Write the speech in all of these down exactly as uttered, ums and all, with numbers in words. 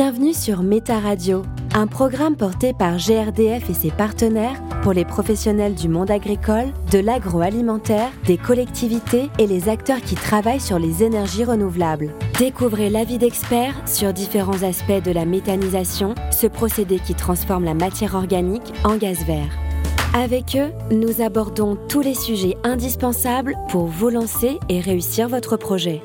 Bienvenue sur Méta Radio, un programme porté par G R D F et ses partenaires pour les professionnels du monde agricole, de l'agroalimentaire, des collectivités et les acteurs qui travaillent sur les énergies renouvelables. Découvrez l'avis d'experts sur différents aspects de la méthanisation, ce procédé qui transforme la matière organique en gaz vert. Avec eux, nous abordons tous les sujets indispensables pour vous lancer et réussir votre projet.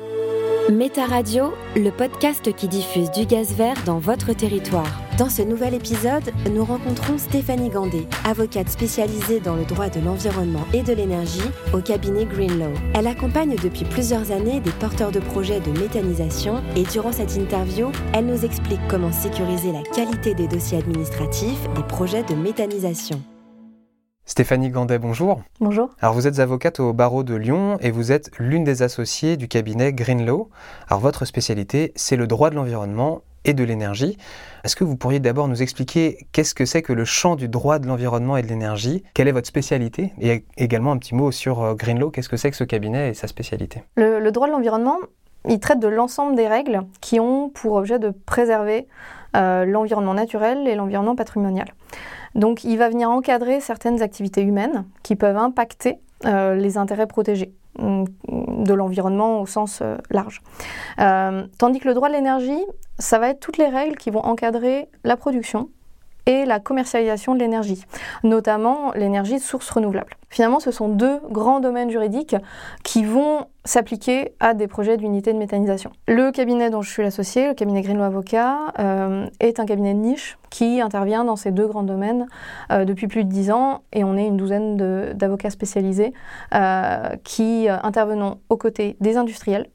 Méta Radio, le podcast qui diffuse du gaz vert dans votre territoire. Dans ce nouvel épisode, nous rencontrons Stéphanie Gandet, avocate spécialisée dans le droit de l'environnement et de l'énergie au cabinet Greenlaw. Elle accompagne depuis plusieurs années des porteurs de projets de méthanisation et durant cette interview, elle nous explique comment sécuriser la qualité des dossiers administratifs des projets de méthanisation. Stéphanie Gandet, bonjour. Bonjour. Alors vous êtes avocate au barreau de Lyon et vous êtes l'une des associées du cabinet Greenlaw. Alors votre spécialité, c'est le droit de l'environnement et de l'énergie. Est-ce que vous pourriez d'abord nous expliquer qu'est-ce que c'est que le champ du droit de l'environnement et de l'énergie ? Quelle est votre spécialité ? Et également un petit mot sur Greenlaw, qu'est-ce que c'est que ce cabinet et sa spécialité ? Le, le droit de l'environnement, il traite de l'ensemble des règles qui ont pour objet de préserver euh, l'environnement naturel et l'environnement patrimonial. Donc, il va venir encadrer certaines activités humaines qui peuvent impacter euh, les intérêts protégés de l'environnement au sens euh, large. Euh, tandis que le droit de l'énergie, ça va être toutes les règles qui vont encadrer la production et la commercialisation de l'énergie, notamment l'énergie de sources renouvelables. Finalement, ce sont deux grands domaines juridiques qui vont s'appliquer à des projets d'unité de méthanisation. Le cabinet dont je suis l'associée, le cabinet Greenlaw Avocats, euh, est un cabinet de niche qui intervient dans ces deux grands domaines euh, depuis plus de dix ans, et on est une douzaine de, d'avocats spécialisés euh, qui euh, intervenons aux côtés des industriels,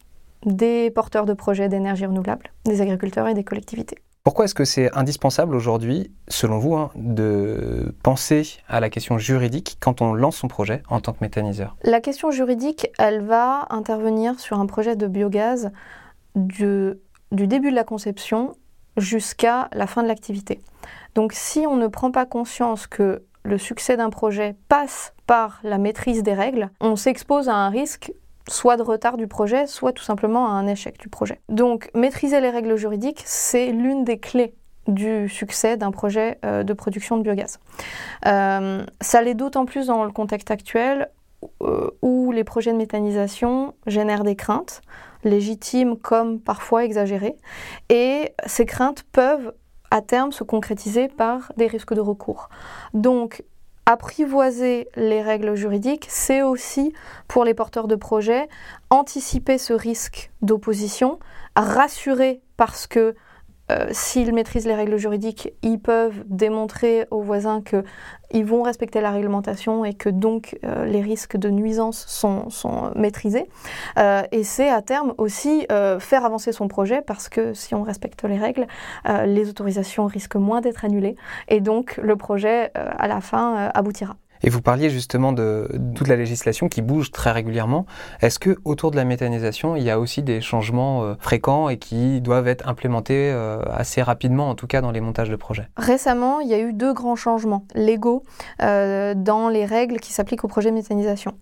des porteurs de projets d'énergie renouvelable, des agriculteurs et des collectivités. Pourquoi est-ce que c'est indispensable aujourd'hui, selon vous, hein, de penser à la question juridique quand on lance son projet en tant que méthaniseur ? La question juridique, elle va intervenir sur un projet de biogaz du, du début de la conception jusqu'à la fin de l'activité. Donc si on ne prend pas conscience que le succès d'un projet passe par la maîtrise des règles, on s'expose à un risque soit de retard du projet, soit tout simplement à un échec du projet. Donc, maîtriser les règles juridiques, c'est l'une des clés du succès d'un projet euh, de production de biogaz. Euh, ça l'est d'autant plus dans le contexte actuel euh, où les projets de méthanisation génèrent des craintes, légitimes comme parfois exagérées, et ces craintes peuvent à terme se concrétiser par des risques de recours. Donc, apprivoiser les règles juridiques, c'est aussi, pour les porteurs de projets, anticiper ce risque d'opposition, rassurer parce que euh, s'ils maîtrisent les règles juridiques, ils peuvent démontrer aux voisins qu'ils vont respecter la réglementation et que donc euh, les risques de nuisance sont, sont maîtrisés. Euh, et c'est à terme aussi euh, faire avancer son projet parce que si on respecte les règles, euh, les autorisations risquent moins d'être annulées et donc le projet euh, à la fin euh, aboutira. Et vous parliez justement de, de toute la législation qui bouge très régulièrement. Est-ce que autour de la méthanisation, il y a aussi des changements euh, fréquents et qui doivent être implémentés euh, assez rapidement, en tout cas dans les montages de projets ? Récemment, il y a eu deux grands changements légaux euh, dans les règles qui s'appliquent au projet de méthanisation.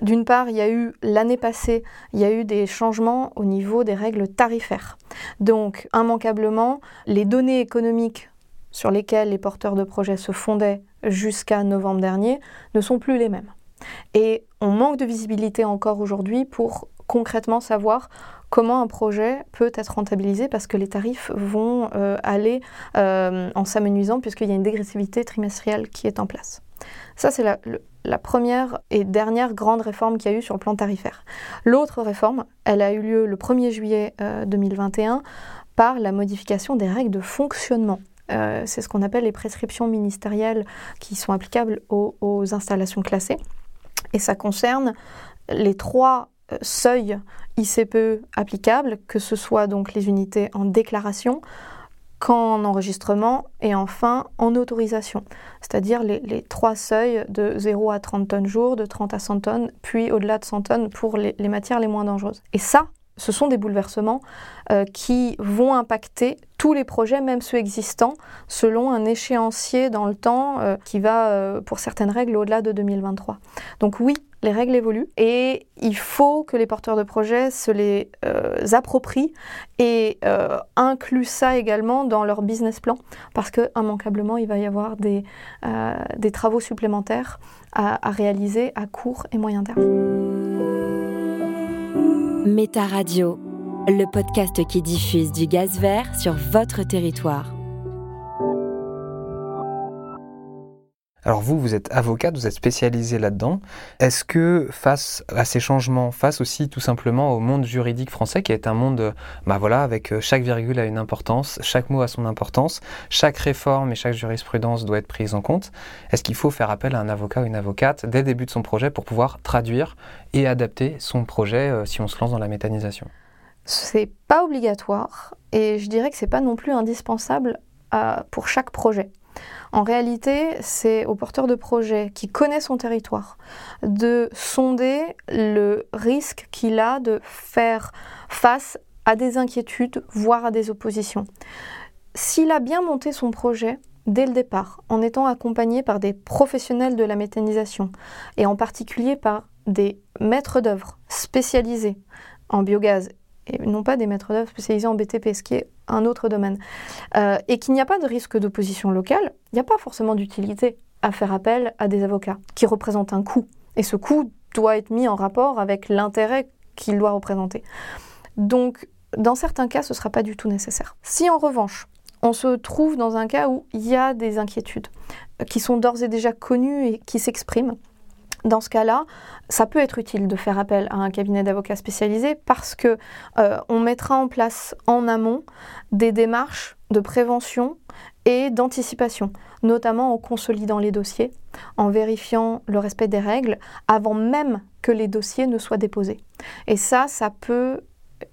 D'une part, il y a eu l'année passée, il y a eu des changements au niveau des règles tarifaires. Donc, immanquablement, les données économiques sur lesquelles les porteurs de projets se fondaient jusqu'à novembre dernier, ne sont plus les mêmes. Et on manque de visibilité encore aujourd'hui pour concrètement savoir comment un projet peut être rentabilisé parce que les tarifs vont euh, aller euh, en s'amenuisant puisqu'il y a une dégressivité trimestrielle qui est en place. Ça, c'est la, le, la première et dernière grande réforme qu'il y a eu sur le plan tarifaire. L'autre réforme, elle a eu lieu le premier juillet euh, deux mille vingt et un par la modification des règles de fonctionnement. Euh, c'est ce qu'on appelle les prescriptions ministérielles qui sont applicables aux, aux installations classées. Et ça concerne les trois euh, seuils I C P E applicables, que ce soit donc les unités en déclaration, qu'en enregistrement et enfin en autorisation. C'est-à-dire les, les trois seuils de zéro à trente tonnes jour, de trente à cent tonnes, puis au-delà de cent tonnes pour les, les matières les moins dangereuses. Et ça, ce sont des bouleversements euh, qui vont impacter tous les projets, même ceux existants, selon un échéancier dans le temps euh, qui va, euh, pour certaines règles, au-delà de deux mille vingt-trois. Donc oui, les règles évoluent et il faut que les porteurs de projets se les euh, approprient et euh, incluent ça également dans leur business plan parce qu'immanquablement, il va y avoir des, euh, des travaux supplémentaires à, à réaliser à court et moyen terme. Méta Radio, le podcast qui diffuse du gaz vert sur votre territoire. Alors vous, vous êtes avocate, vous êtes spécialisée là-dedans. Est-ce que face à ces changements, face aussi tout simplement au monde juridique français qui est un monde bah voilà, avec chaque virgule a une importance, chaque mot a son importance, chaque réforme et chaque jurisprudence doit être prise en compte, est-ce qu'il faut faire appel à un avocat ou une avocate dès le début de son projet pour pouvoir traduire et adapter son projet euh, si on se lance dans la méthanisation ? C'est pas obligatoire et je dirais que c'est pas non plus indispensable euh, pour chaque projet. En réalité, c'est au porteur de projet qui connaît son territoire de sonder le risque qu'il a de faire face à des inquiétudes, voire à des oppositions. S'il a bien monté son projet dès le départ, en étant accompagné par des professionnels de la méthanisation et en particulier par des maîtres d'œuvre spécialisés en biogaz et non pas des maîtres d'œuvre spécialisés en B T P, ce qui est un autre domaine, euh, et qu'il n'y a pas de risque d'opposition locale, il n'y a pas forcément d'utilité à faire appel à des avocats qui représentent un coût. Et ce coût doit être mis en rapport avec l'intérêt qu'il doit représenter. Donc, dans certains cas, ce ne sera pas du tout nécessaire. Si en revanche, on se trouve dans un cas où il y a des inquiétudes qui sont d'ores et déjà connues et qui s'expriment, dans ce cas-là, ça peut être utile de faire appel à un cabinet d'avocats spécialisé parce que euh, on mettra en place en amont des démarches de prévention et d'anticipation, notamment en consolidant les dossiers, en vérifiant le respect des règles avant même que les dossiers ne soient déposés. Et ça, ça peut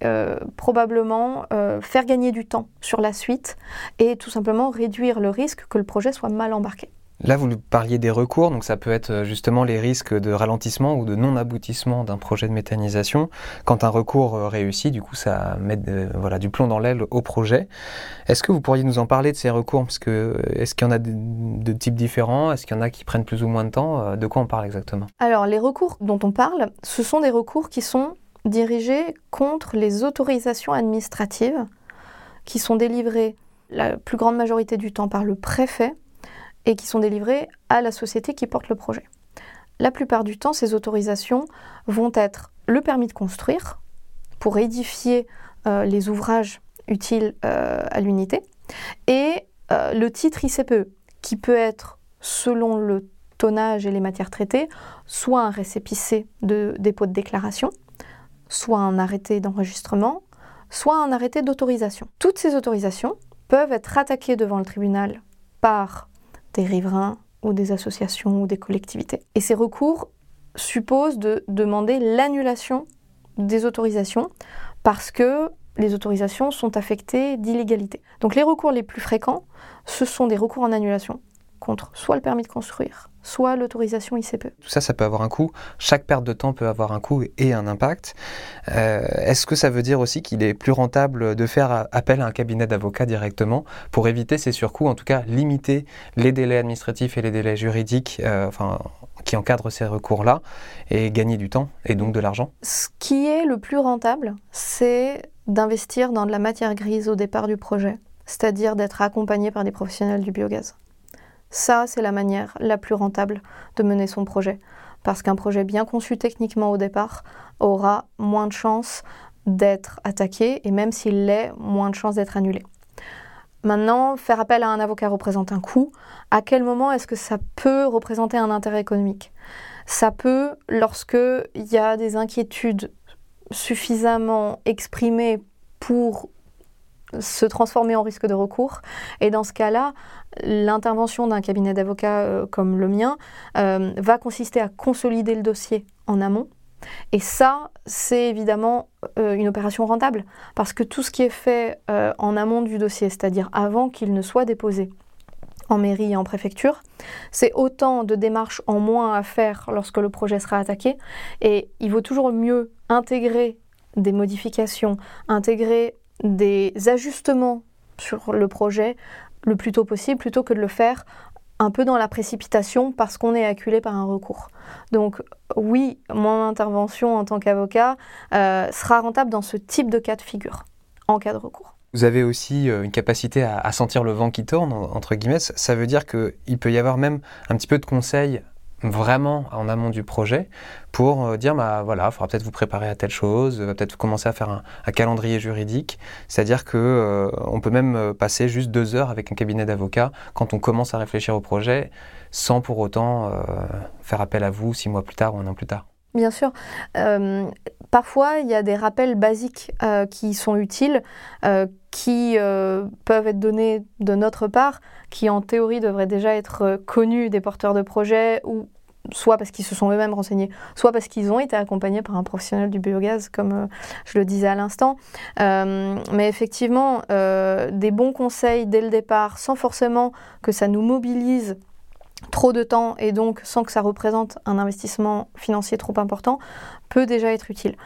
euh, probablement euh, faire gagner du temps sur la suite et tout simplement réduire le risque que le projet soit mal embarqué. Là, vous parliez des recours, donc ça peut être justement les risques de ralentissement ou de non-aboutissement d'un projet de méthanisation. Quand un recours réussit, du coup, ça met de, voilà, du plomb dans l'aile au projet. Est-ce que vous pourriez nous en parler de ces recours ? Parce que, est-ce qu'il y en a de, de types différents ? Est-ce qu'il y en a qui prennent plus ou moins de temps ? De quoi on parle exactement ? Alors, les recours dont on parle, ce sont des recours qui sont dirigés contre les autorisations administratives qui sont délivrées la plus grande majorité du temps par le préfet, et qui sont délivrés à la société qui porte le projet. La plupart du temps, ces autorisations vont être le permis de construire pour édifier euh, les ouvrages utiles euh, à l'unité et euh, le titre I C P E qui peut être, selon le tonnage et les matières traitées, soit un récépissé de dépôt de déclaration, soit un arrêté d'enregistrement, soit un arrêté d'autorisation. Toutes ces autorisations peuvent être attaquées devant le tribunal par des riverains ou des associations ou des collectivités. Et ces recours supposent de demander l'annulation des autorisations parce que les autorisations sont affectées d'illégalité. Donc les recours les plus fréquents, ce sont des recours en annulation contre soit le permis de construire, soit l'autorisation I C P E. Tout ça, ça peut avoir un coût. Chaque perte de temps peut avoir un coût et un impact. Euh, est-ce que ça veut dire aussi qu'il est plus rentable de faire appel à un cabinet d'avocats directement pour éviter ces surcoûts, en tout cas limiter les délais administratifs et les délais juridiques euh, enfin, qui encadrent ces recours-là et gagner du temps et donc de l'argent ? Ce qui est le plus rentable, c'est d'investir dans de la matière grise au départ du projet, c'est-à-dire d'être accompagné par des professionnels du biogaz. Ça, c'est la manière la plus rentable de mener son projet, parce qu'un projet bien conçu techniquement au départ aura moins de chances d'être attaqué, et même s'il l'est, moins de chances d'être annulé. Maintenant, faire appel à un avocat représente un coût. À quel moment est-ce que ça peut représenter un intérêt économique ? Ça peut, lorsqu'il y a des inquiétudes suffisamment exprimées pour se transformer en risque de recours. Et dans ce cas-là, l'intervention d'un cabinet d'avocats euh, comme le mien euh, va consister à consolider le dossier en amont. Et ça, c'est évidemment euh, une opération rentable, parce que tout ce qui est fait euh, en amont du dossier, c'est-à-dire avant qu'il ne soit déposé en mairie et en préfecture, c'est autant de démarches en moins à faire lorsque le projet sera attaqué. Et il vaut toujours mieux intégrer des modifications, intégrer des ajustements sur le projet le plus tôt possible, plutôt que de le faire un peu dans la précipitation parce qu'on est acculé par un recours. Donc oui, mon intervention en tant qu'avocat euh, sera rentable dans ce type de cas de figure, en cas de recours. Vous avez aussi une capacité à, à sentir le vent qui tourne, entre guillemets. Ça veut dire qu'il peut y avoir même un petit peu de conseils vraiment en amont du projet pour dire, bah voilà, il faudra peut-être vous préparer à telle chose, peut-être commencer à faire un, un calendrier juridique. C'est-à-dire qu'on euh, peut même passer juste deux heures avec un cabinet d'avocats quand on commence à réfléchir au projet, sans pour autant euh, faire appel à vous six mois plus tard ou un an plus tard. Bien sûr. Euh, parfois, il y a des rappels basiques euh, qui sont utiles, euh, qui euh, peuvent être donnés de notre part, qui en théorie devraient déjà être connus des porteurs de projets, ou soit parce qu'ils se sont eux-mêmes renseignés, soit parce qu'ils ont été accompagnés par un professionnel du biogaz, comme euh, je le disais à l'instant. Euh, mais effectivement, euh, des bons conseils dès le départ, sans forcément que ça nous mobilise trop de temps et donc sans que ça représente un investissement financier trop important, peut déjà être utile.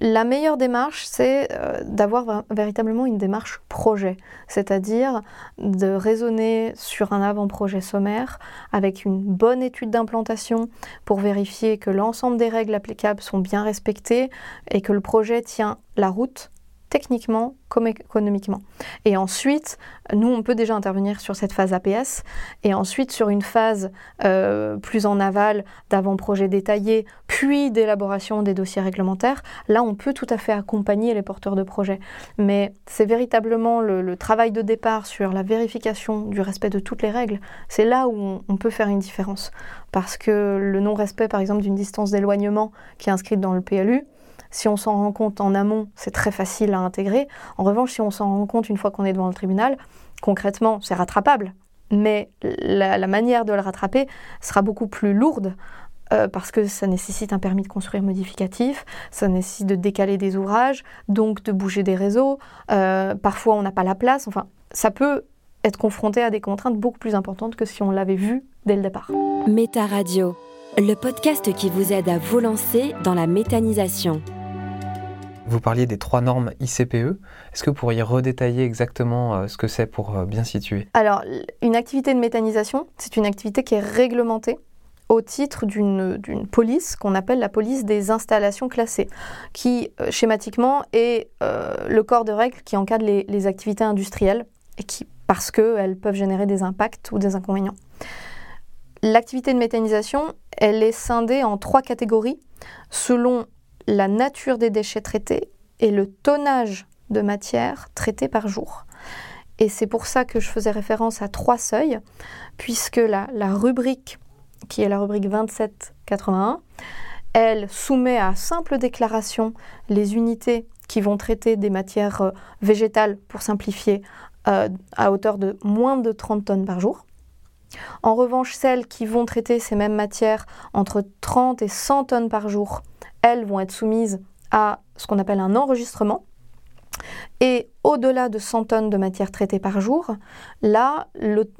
La meilleure démarche, c'est d'avoir véritablement une démarche projet, c'est-à-dire de raisonner sur un avant-projet sommaire avec une bonne étude d'implantation pour vérifier que l'ensemble des règles applicables sont bien respectées et que le projet tient la route techniquement comme économiquement. Et ensuite, nous, on peut déjà intervenir sur cette phase A P S et ensuite sur une phase euh, plus en aval d'avant-projet détaillé, puis d'élaboration des dossiers réglementaires. Là, on peut tout à fait accompagner les porteurs de projets. Mais c'est véritablement le, le travail de départ sur la vérification du respect de toutes les règles. C'est là où on, on peut faire une différence. Parce que le non-respect, par exemple, d'une distance d'éloignement qui est inscrite dans le P L U, si on s'en rend compte en amont, c'est très facile à intégrer. En revanche, si on s'en rend compte une fois qu'on est devant le tribunal, concrètement, c'est rattrapable. Mais la, la manière de le rattraper sera beaucoup plus lourde euh, parce que ça nécessite un permis de construire modificatif, ça nécessite de décaler des ouvrages, donc de bouger des réseaux. Euh, parfois, on n'a pas la place. Enfin, ça peut être confronté à des contraintes beaucoup plus importantes que si on l'avait vu dès le départ. Méta Radio, le podcast qui vous aide à vous lancer dans la méthanisation. Vous parliez des trois normes I C P E. Est-ce que vous pourriez redétailler exactement ce que c'est pour bien situer ? Alors, une activité de méthanisation, c'est une activité qui est réglementée au titre d'une, d'une police qu'on appelle la police des installations classées, qui schématiquement est euh, le corps de règles qui encadre les, les activités industrielles et qui, parce qu'elles peuvent générer des impacts ou des inconvénients. L'activité de méthanisation, elle est scindée en trois catégories selon la nature des déchets traités et le tonnage de matière traitée par jour. Et c'est pour ça que je faisais référence à trois seuils, puisque la, la rubrique, qui est la rubrique vingt-sept quatre-vingt-un, elle soumet à simple déclaration les unités qui vont traiter des matières végétales, pour simplifier, euh, à hauteur de moins de trente tonnes par jour. En revanche, celles qui vont traiter ces mêmes matières entre trente et cent tonnes par jour, elles vont être soumises à ce qu'on appelle un enregistrement. Et au-delà de cent tonnes de matière traitée par jour, là, le,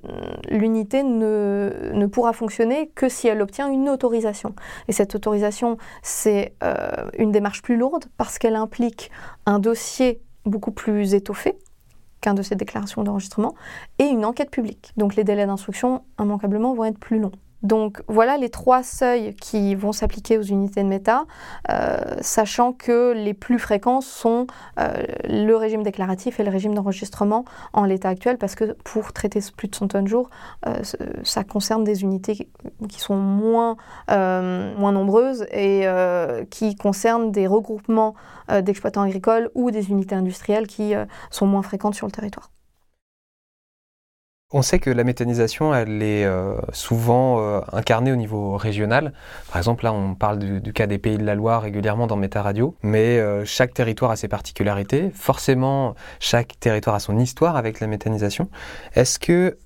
l'unité ne, ne pourra fonctionner que si elle obtient une autorisation. Et cette autorisation, c'est euh, une démarche plus lourde parce qu'elle implique un dossier beaucoup plus étoffé qu'un de ces déclarations d'enregistrement et une enquête publique. Donc les délais d'instruction, immanquablement, vont être plus longs. Donc voilà les trois seuils qui vont s'appliquer aux unités de méta, euh, sachant que les plus fréquents sont euh, le régime déclaratif et le régime d'enregistrement en l'état actuel, parce que pour traiter plus de cent tonnes jour, euh, ça concerne des unités qui sont moins, euh, moins nombreuses et euh, qui concernent des regroupements euh, d'exploitants agricoles ou des unités industrielles qui euh, sont moins fréquentes sur le territoire. On sait que la méthanisation, elle est euh, souvent euh, incarnée au niveau régional. Par exemple, là, on parle du, du cas des Pays de la Loire régulièrement dans Méta Radio, mais euh, chaque territoire a ses particularités. Forcément, chaque territoire a son histoire avec la méthanisation. Est-ce que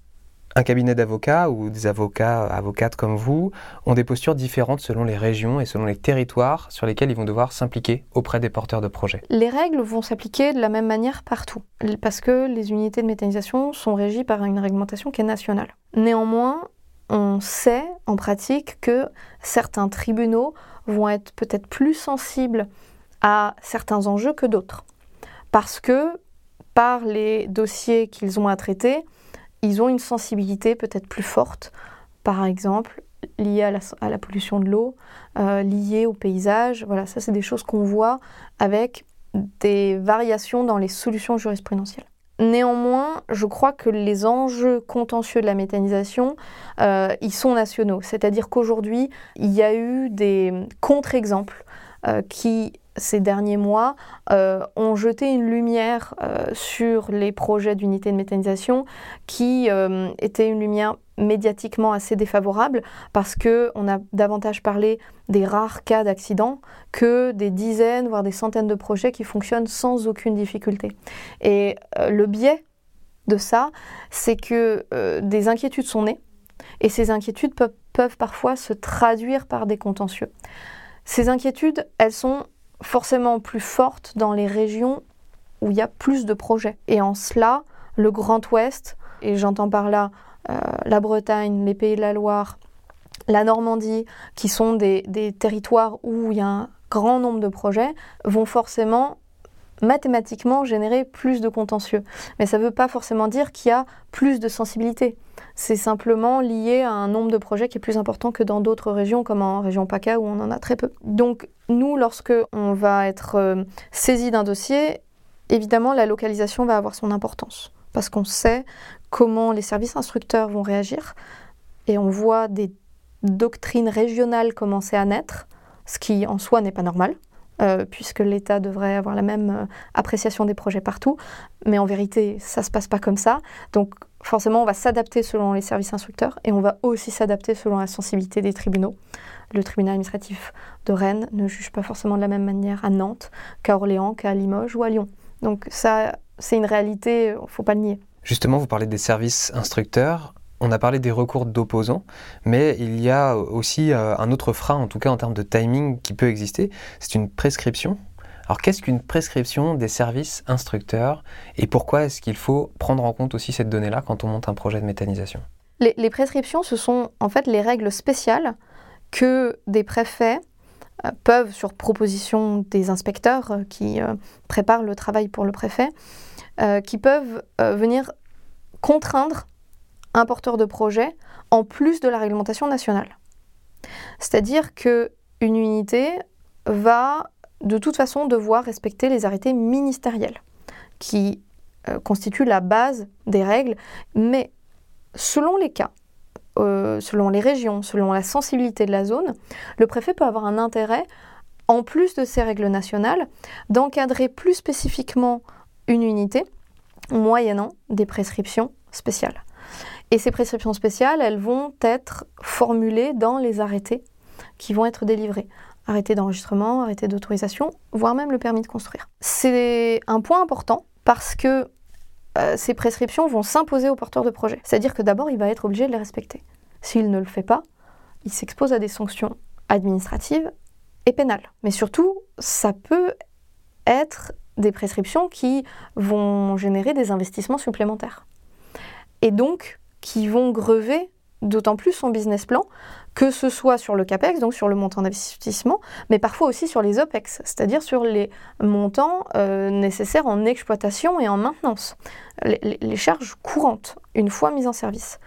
un cabinet d'avocats ou des avocats, avocates comme vous, ont des postures différentes selon les régions et selon les territoires sur lesquels ils vont devoir s'impliquer auprès des porteurs de projets? Les règles vont s'appliquer de la même manière partout, parce que les unités de méthanisation sont régies par une réglementation qui est nationale. Néanmoins, on sait en pratique que certains tribunaux vont être peut-être plus sensibles à certains enjeux que d'autres, parce que par les dossiers qu'ils ont à traiter, ils ont une sensibilité peut-être plus forte, par exemple, liées à la, à la pollution de l'eau, euh, liées au paysage. Voilà, ça, c'est des choses qu'on voit avec des variations dans les solutions jurisprudentielles. Néanmoins, je crois que les enjeux contentieux de la méthanisation, euh, ils sont nationaux. C'est-à-dire qu'aujourd'hui, il y a eu des contre-exemples euh, qui, ces derniers mois, euh, ont jeté une lumière euh, sur les projets d'unités de méthanisation qui euh, étaient une lumière médiatiquement assez défavorable parce qu'on a davantage parlé des rares cas d'accidents que des dizaines, voire des centaines de projets qui fonctionnent sans aucune difficulté. Et euh, le biais de ça, c'est que euh, des inquiétudes sont nées et ces inquiétudes peuvent, peuvent parfois se traduire par des contentieux. Ces inquiétudes, elles sont forcément plus forte dans les régions où il y a plus de projets. Et en cela, le Grand Ouest, et j'entends par là euh, la Bretagne, les Pays de la Loire, la Normandie, qui sont des, des territoires où il y a un grand nombre de projets, vont forcément mathématiquement générer plus de contentieux. Mais ça ne veut pas forcément dire qu'il y a plus de sensibilité. C'est simplement lié à un nombre de projets qui est plus important que dans d'autres régions, comme en région PACA où on en a très peu. Donc nous, lorsque on va être saisi d'un dossier, évidemment la localisation va avoir son importance, parce qu'on sait comment les services instructeurs vont réagir, et on voit des doctrines régionales commencer à naître, ce qui en soi n'est pas normal. Euh, puisque l'État devrait avoir la même euh, appréciation des projets partout. Mais en vérité, ça ne se passe pas comme ça. Donc forcément, on va s'adapter selon les services instructeurs et on va aussi s'adapter selon la sensibilité des tribunaux. Le tribunal administratif de Rennes ne juge pas forcément de la même manière à Nantes, qu'à Orléans, qu'à Limoges ou à Lyon. Donc ça, c'est une réalité, il ne faut pas le nier. Justement, vous parlez des services instructeurs. On a parlé des recours d'opposants, mais il y a aussi euh, un autre frein, en tout cas en termes de timing, qui peut exister, c'est une prescription. Alors qu'est-ce qu'une prescription des services instructeurs et pourquoi est-ce qu'il faut prendre en compte aussi cette donnée-là quand on monte un projet de méthanisation ? les, les prescriptions, ce sont en fait les règles spéciales que des préfets euh, peuvent, sur proposition des inspecteurs euh, qui euh, préparent le travail pour le préfet, euh, qui peuvent euh, venir contraindre un porteur de projet en plus de la réglementation nationale. C'est-à-dire qu'une unité va de toute façon devoir respecter les arrêtés ministériels qui euh, constituent la base des règles, mais selon les cas, euh, selon les régions, selon la sensibilité de la zone, le préfet peut avoir un intérêt, en plus de ces règles nationales, d'encadrer plus spécifiquement une unité moyennant des prescriptions spéciales. Et ces prescriptions spéciales, elles vont être formulées dans les arrêtés qui vont être délivrés. Arrêtés d'enregistrement, arrêtés d'autorisation, voire même le permis de construire. C'est un point important parce que euh, ces prescriptions vont s'imposer au porteur de projet. C'est-à-dire que d'abord, il va être obligé de les respecter. S'il ne le fait pas, il s'expose à des sanctions administratives et pénales. Mais surtout, ça peut être des prescriptions qui vont générer des investissements supplémentaires. Et donc, qui vont grever d'autant plus son business plan, que ce soit sur le CAPEX, donc sur le montant d'investissement, mais parfois aussi sur les OPEX, c'est-à-dire sur les montants euh, nécessaires en exploitation et en maintenance, les, les charges courantes, une fois mises en service.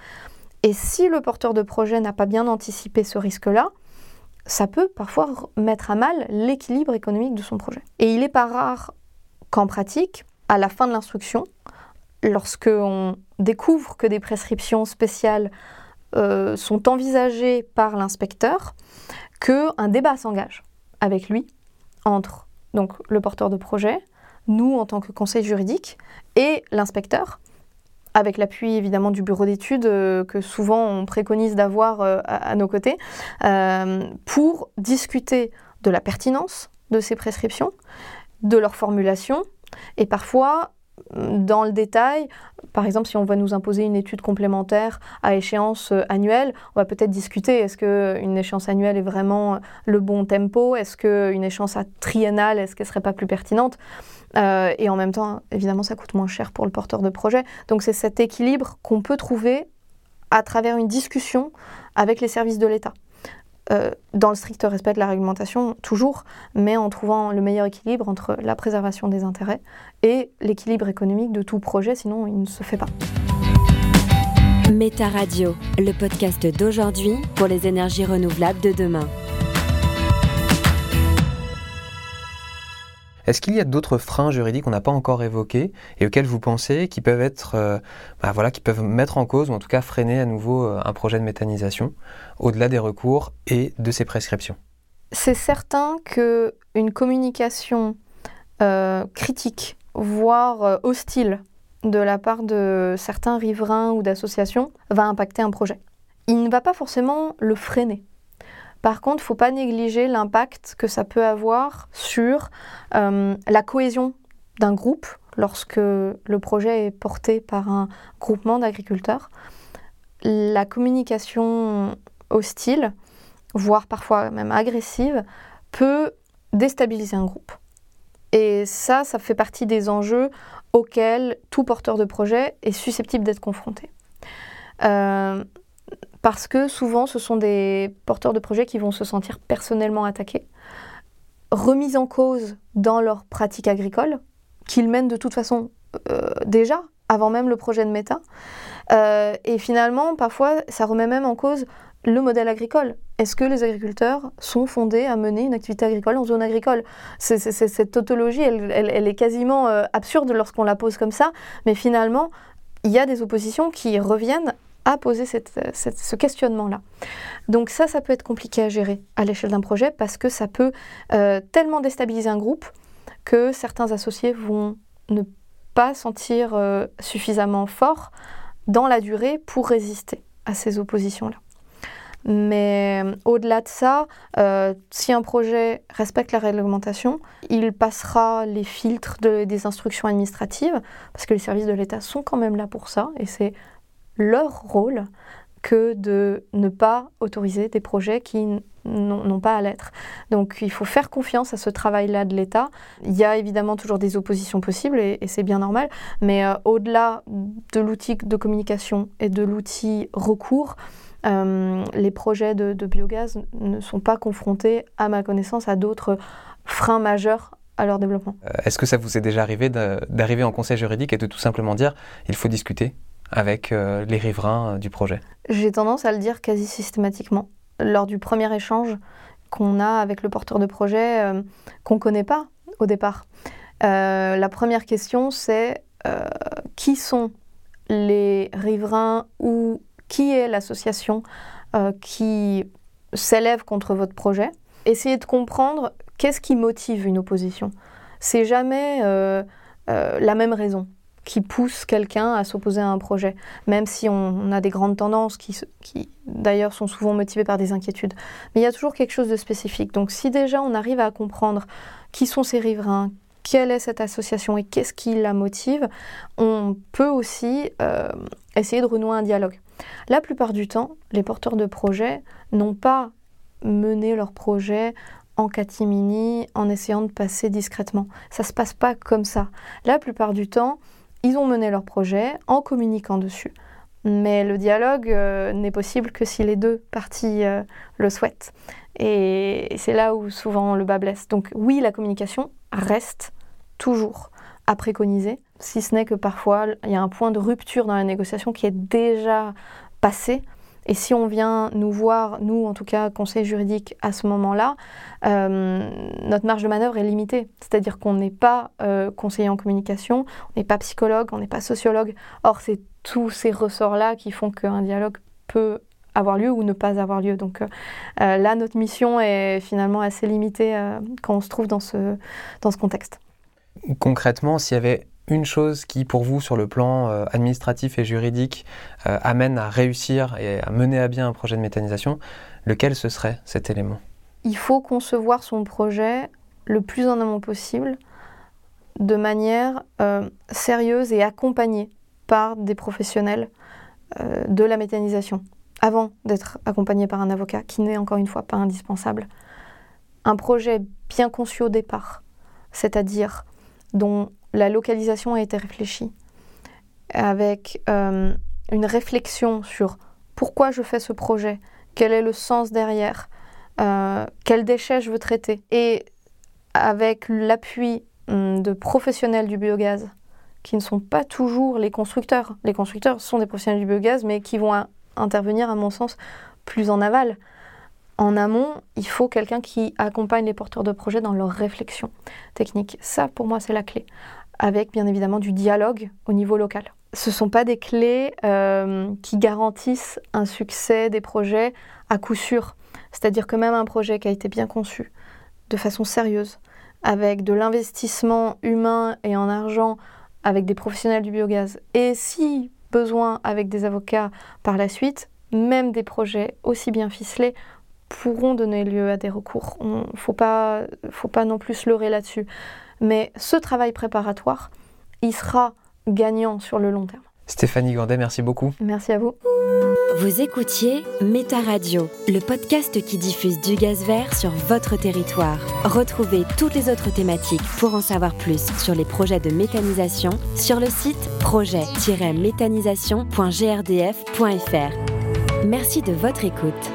Et si le porteur de projet n'a pas bien anticipé ce risque-là, ça peut parfois mettre à mal l'équilibre économique de son projet. Et il n'est pas rare qu'en pratique, à la fin de l'instruction, lorsqu'on découvre que des prescriptions spéciales euh, sont envisagées par l'inspecteur, qu'un débat s'engage avec lui entre donc, le porteur de projet, nous en tant que conseil juridique, et l'inspecteur, avec l'appui évidemment du bureau d'études euh, que souvent on préconise d'avoir euh, à, à nos côtés, euh, pour discuter de la pertinence de ces prescriptions, de leur formulation, et parfois dans le détail, par exemple, si on va nous imposer une étude complémentaire à échéance annuelle, on va peut-être discuter, est-ce qu'une échéance annuelle est vraiment le bon tempo ? Est-ce qu'une échéance à triennale, est-ce qu'elle ne serait pas plus pertinente ? euh, Et en même temps, évidemment, ça coûte moins cher pour le porteur de projet. Donc c'est cet équilibre qu'on peut trouver à travers une discussion avec les services de l'État. Euh, dans le strict respect de la réglementation, toujours, mais en trouvant le meilleur équilibre entre la préservation des intérêts et l'équilibre économique de tout projet, sinon il ne se fait pas. Méta Radio, le podcast d'aujourd'hui pour les énergies renouvelables de demain. Est-ce qu'il y a d'autres freins juridiques qu'on n'a pas encore évoqués et auxquels vous pensez qui peuvent être, euh, bah voilà, qui peuvent mettre en cause ou en tout cas freiner à nouveau un projet de méthanisation au-delà des recours et de ses prescriptions ? C'est certain qu'une communication euh, critique, voire hostile, de la part de certains riverains ou d'associations va impacter un projet. Il ne va pas forcément le freiner. Par contre, il ne faut pas négliger l'impact que ça peut avoir sur euh, la cohésion d'un groupe lorsque le projet est porté par un groupement d'agriculteurs. La communication hostile, voire parfois même agressive, peut déstabiliser un groupe. Et ça, ça fait partie des enjeux auxquels tout porteur de projet est susceptible d'être confronté. Euh, parce que souvent, ce sont des porteurs de projets qui vont se sentir personnellement attaqués, remis en cause dans leur pratique agricole, qu'ils mènent de toute façon euh, déjà, avant même le projet de méta. Euh, et finalement, parfois, ça remet même en cause le modèle agricole. Est-ce que les agriculteurs sont fondés à mener une activité agricole en zone agricole ? c'est, c'est, c'est, Cette tautologie, elle, elle, elle est quasiment euh, absurde lorsqu'on la pose comme ça, mais finalement, il y a des oppositions qui reviennent à poser cette, cette, ce questionnement-là. Donc ça, ça peut être compliqué à gérer à l'échelle d'un projet, parce que ça peut euh, tellement déstabiliser un groupe que certains associés vont ne pas sentir euh, suffisamment forts dans la durée pour résister à ces oppositions-là. Mais au-delà de ça, euh, si un projet respecte la réglementation, il passera les filtres de, des instructions administratives, parce que les services de l'État sont quand même là pour ça, et c'est leur rôle que de ne pas autoriser des projets qui n- n'ont pas à l'être. Donc il faut faire confiance à ce travail-là de l'État. Il y a évidemment toujours des oppositions possibles, et, et c'est bien normal, mais euh, au-delà de l'outil de communication et de l'outil recours, Euh, les projets de, de biogaz ne sont pas confrontés, à ma connaissance, à d'autres freins majeurs à leur développement. Est-ce que ça vous est déjà arrivé de, d'arriver en conseil juridique et de tout simplement dire « il faut discuter avec euh, les riverains du projet » ? J'ai tendance à le dire quasi systématiquement. Lors du premier échange qu'on a avec le porteur de projet euh, qu'on ne connaît pas au départ, euh, la première question c'est euh, « qui sont les riverains ou qui est l'association euh, qui s'élève contre votre projet ? Essayez de comprendre qu'est-ce qui motive une opposition. C'est jamais euh, euh, la même raison qui pousse quelqu'un à s'opposer à un projet, même si on, on a des grandes tendances qui, qui d'ailleurs sont souvent motivées par des inquiétudes. Mais il y a toujours quelque chose de spécifique. Donc si déjà on arrive à comprendre qui sont ces riverains, quelle est cette association et qu'est-ce qui la motive, on peut aussi euh, essayer de renouer un dialogue. La plupart du temps, les porteurs de projets n'ont pas mené leur projet en catimini, en essayant de passer discrètement. Ça ne se passe pas comme ça. La plupart du temps, ils ont mené leur projet en communiquant dessus. Mais le dialogue euh, n'est possible que si les deux parties euh, le souhaitent. Et c'est là où souvent le bât blesse. Donc oui, la communication reste toujours à préconiser, si ce n'est que parfois il y a un point de rupture dans la négociation qui est déjà passé. Et si on vient nous voir, nous en tout cas, conseil juridique, à ce moment-là, euh, notre marge de manœuvre est limitée. C'est-à-dire qu'on n'est pas euh, conseiller en communication, on n'est pas psychologue, on n'est pas sociologue. Or, c'est tous ces ressorts-là qui font qu'un dialogue peut avoir lieu ou ne pas avoir lieu. Donc euh, là, notre mission est finalement assez limitée euh, quand on se trouve dans ce, dans ce contexte. Concrètement, s'il y avait une chose qui, pour vous, sur le plan euh, administratif et juridique, euh, amène à réussir et à mener à bien un projet de méthanisation, lequel ce serait cet élément ? Il faut concevoir son projet le plus en amont possible, de manière euh, sérieuse et accompagnée par des professionnels euh, de la méthanisation, avant d'être accompagné par un avocat, qui n'est encore une fois pas indispensable. Un projet bien conçu au départ, c'est-à-dire dont la localisation a été réfléchie, avec euh, une réflexion sur pourquoi je fais ce projet, quel est le sens derrière, euh, quels déchets je veux traiter, et avec l'appui hum, de professionnels du biogaz qui ne sont pas toujours les constructeurs. Les constructeurs sont des professionnels du biogaz, mais qui vont à, intervenir, à mon sens, plus en aval. En amont, il faut quelqu'un qui accompagne les porteurs de projets dans leur réflexion technique. Ça, pour moi, c'est la clé, avec bien évidemment du dialogue au niveau local. Ce ne sont pas des clés euh, qui garantissent un succès des projets à coup sûr. C'est-à-dire que même un projet qui a été bien conçu, de façon sérieuse, avec de l'investissement humain et en argent, avec des professionnels du biogaz, et si besoin avec des avocats par la suite, même des projets aussi bien ficelés pourront donner lieu à des recours. Il ne faut pas, faut pas non plus se leurrer là-dessus. Mais ce travail préparatoire, il sera gagnant sur le long terme. Stéphanie Gandet, merci beaucoup. Merci à vous. Vous écoutiez Méta Radio, le podcast qui diffuse du gaz vert sur votre territoire. Retrouvez toutes les autres thématiques pour en savoir plus sur les projets de méthanisation sur le site projet tiret méthanisation point g r d f point f r. Merci de votre écoute.